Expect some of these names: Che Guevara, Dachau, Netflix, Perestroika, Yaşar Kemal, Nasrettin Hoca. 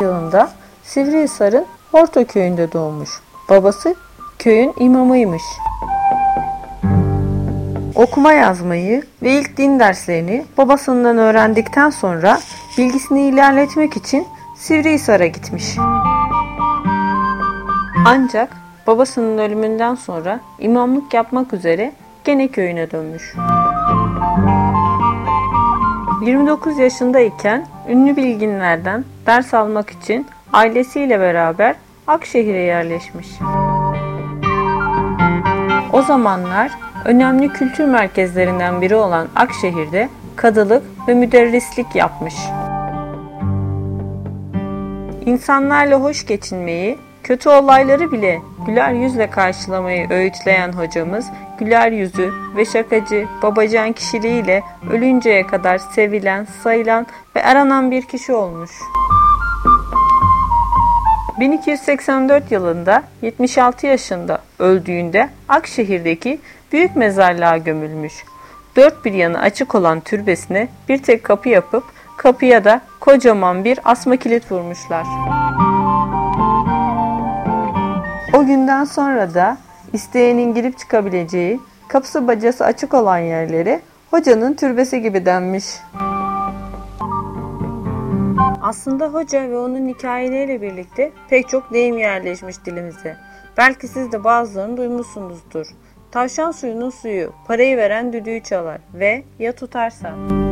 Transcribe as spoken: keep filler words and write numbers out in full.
yılında Sivrihisar'ın Horto köyünde doğmuş. Babası köyün imamıymış. Okuma yazmayı ve ilk din derslerini babasından öğrendikten sonra bilgisini ilerletmek için Sivrihisar'a gitmiş. Ancak babasının ölümünden sonra imamlık yapmak üzere gene köyüne dönmüş. yirmi dokuz yaşındayken ünlü bilginlerden ders almak için ailesiyle beraber Akşehir'e yerleşmiş. O zamanlar önemli kültür merkezlerinden biri olan Akşehir'de kadılık ve müderrislik yapmış. İnsanlarla hoş geçinmeyi, kötü olayları bile güler yüzle karşılamayı öğütleyen hocamız, güler yüzü ve şakacı, babacan kişiliğiyle ölünceye kadar sevilen, sayılan ve aranan bir kişi olmuş. bin iki yüz seksen dört yılında yetmiş altı yaşında öldüğünde Akşehir'deki büyük mezarlığa gömülmüş. Dört bir yanı açık olan türbesine bir tek kapı yapıp kapıya da kocaman bir asma kilit vurmuşlar. O günden sonra da isteyenin girip çıkabileceği, kapısı bacası açık olan yerleri hocanın türbesi gibi denmiş. Aslında hoca ve onun hikayeleriyle birlikte pek çok deyim yerleşmiş dilimize. Belki siz de bazılarını duymuşsunuzdur. Tavşan suyunun suyu, parayı veren düdüğü çalar ve ya tutarsa...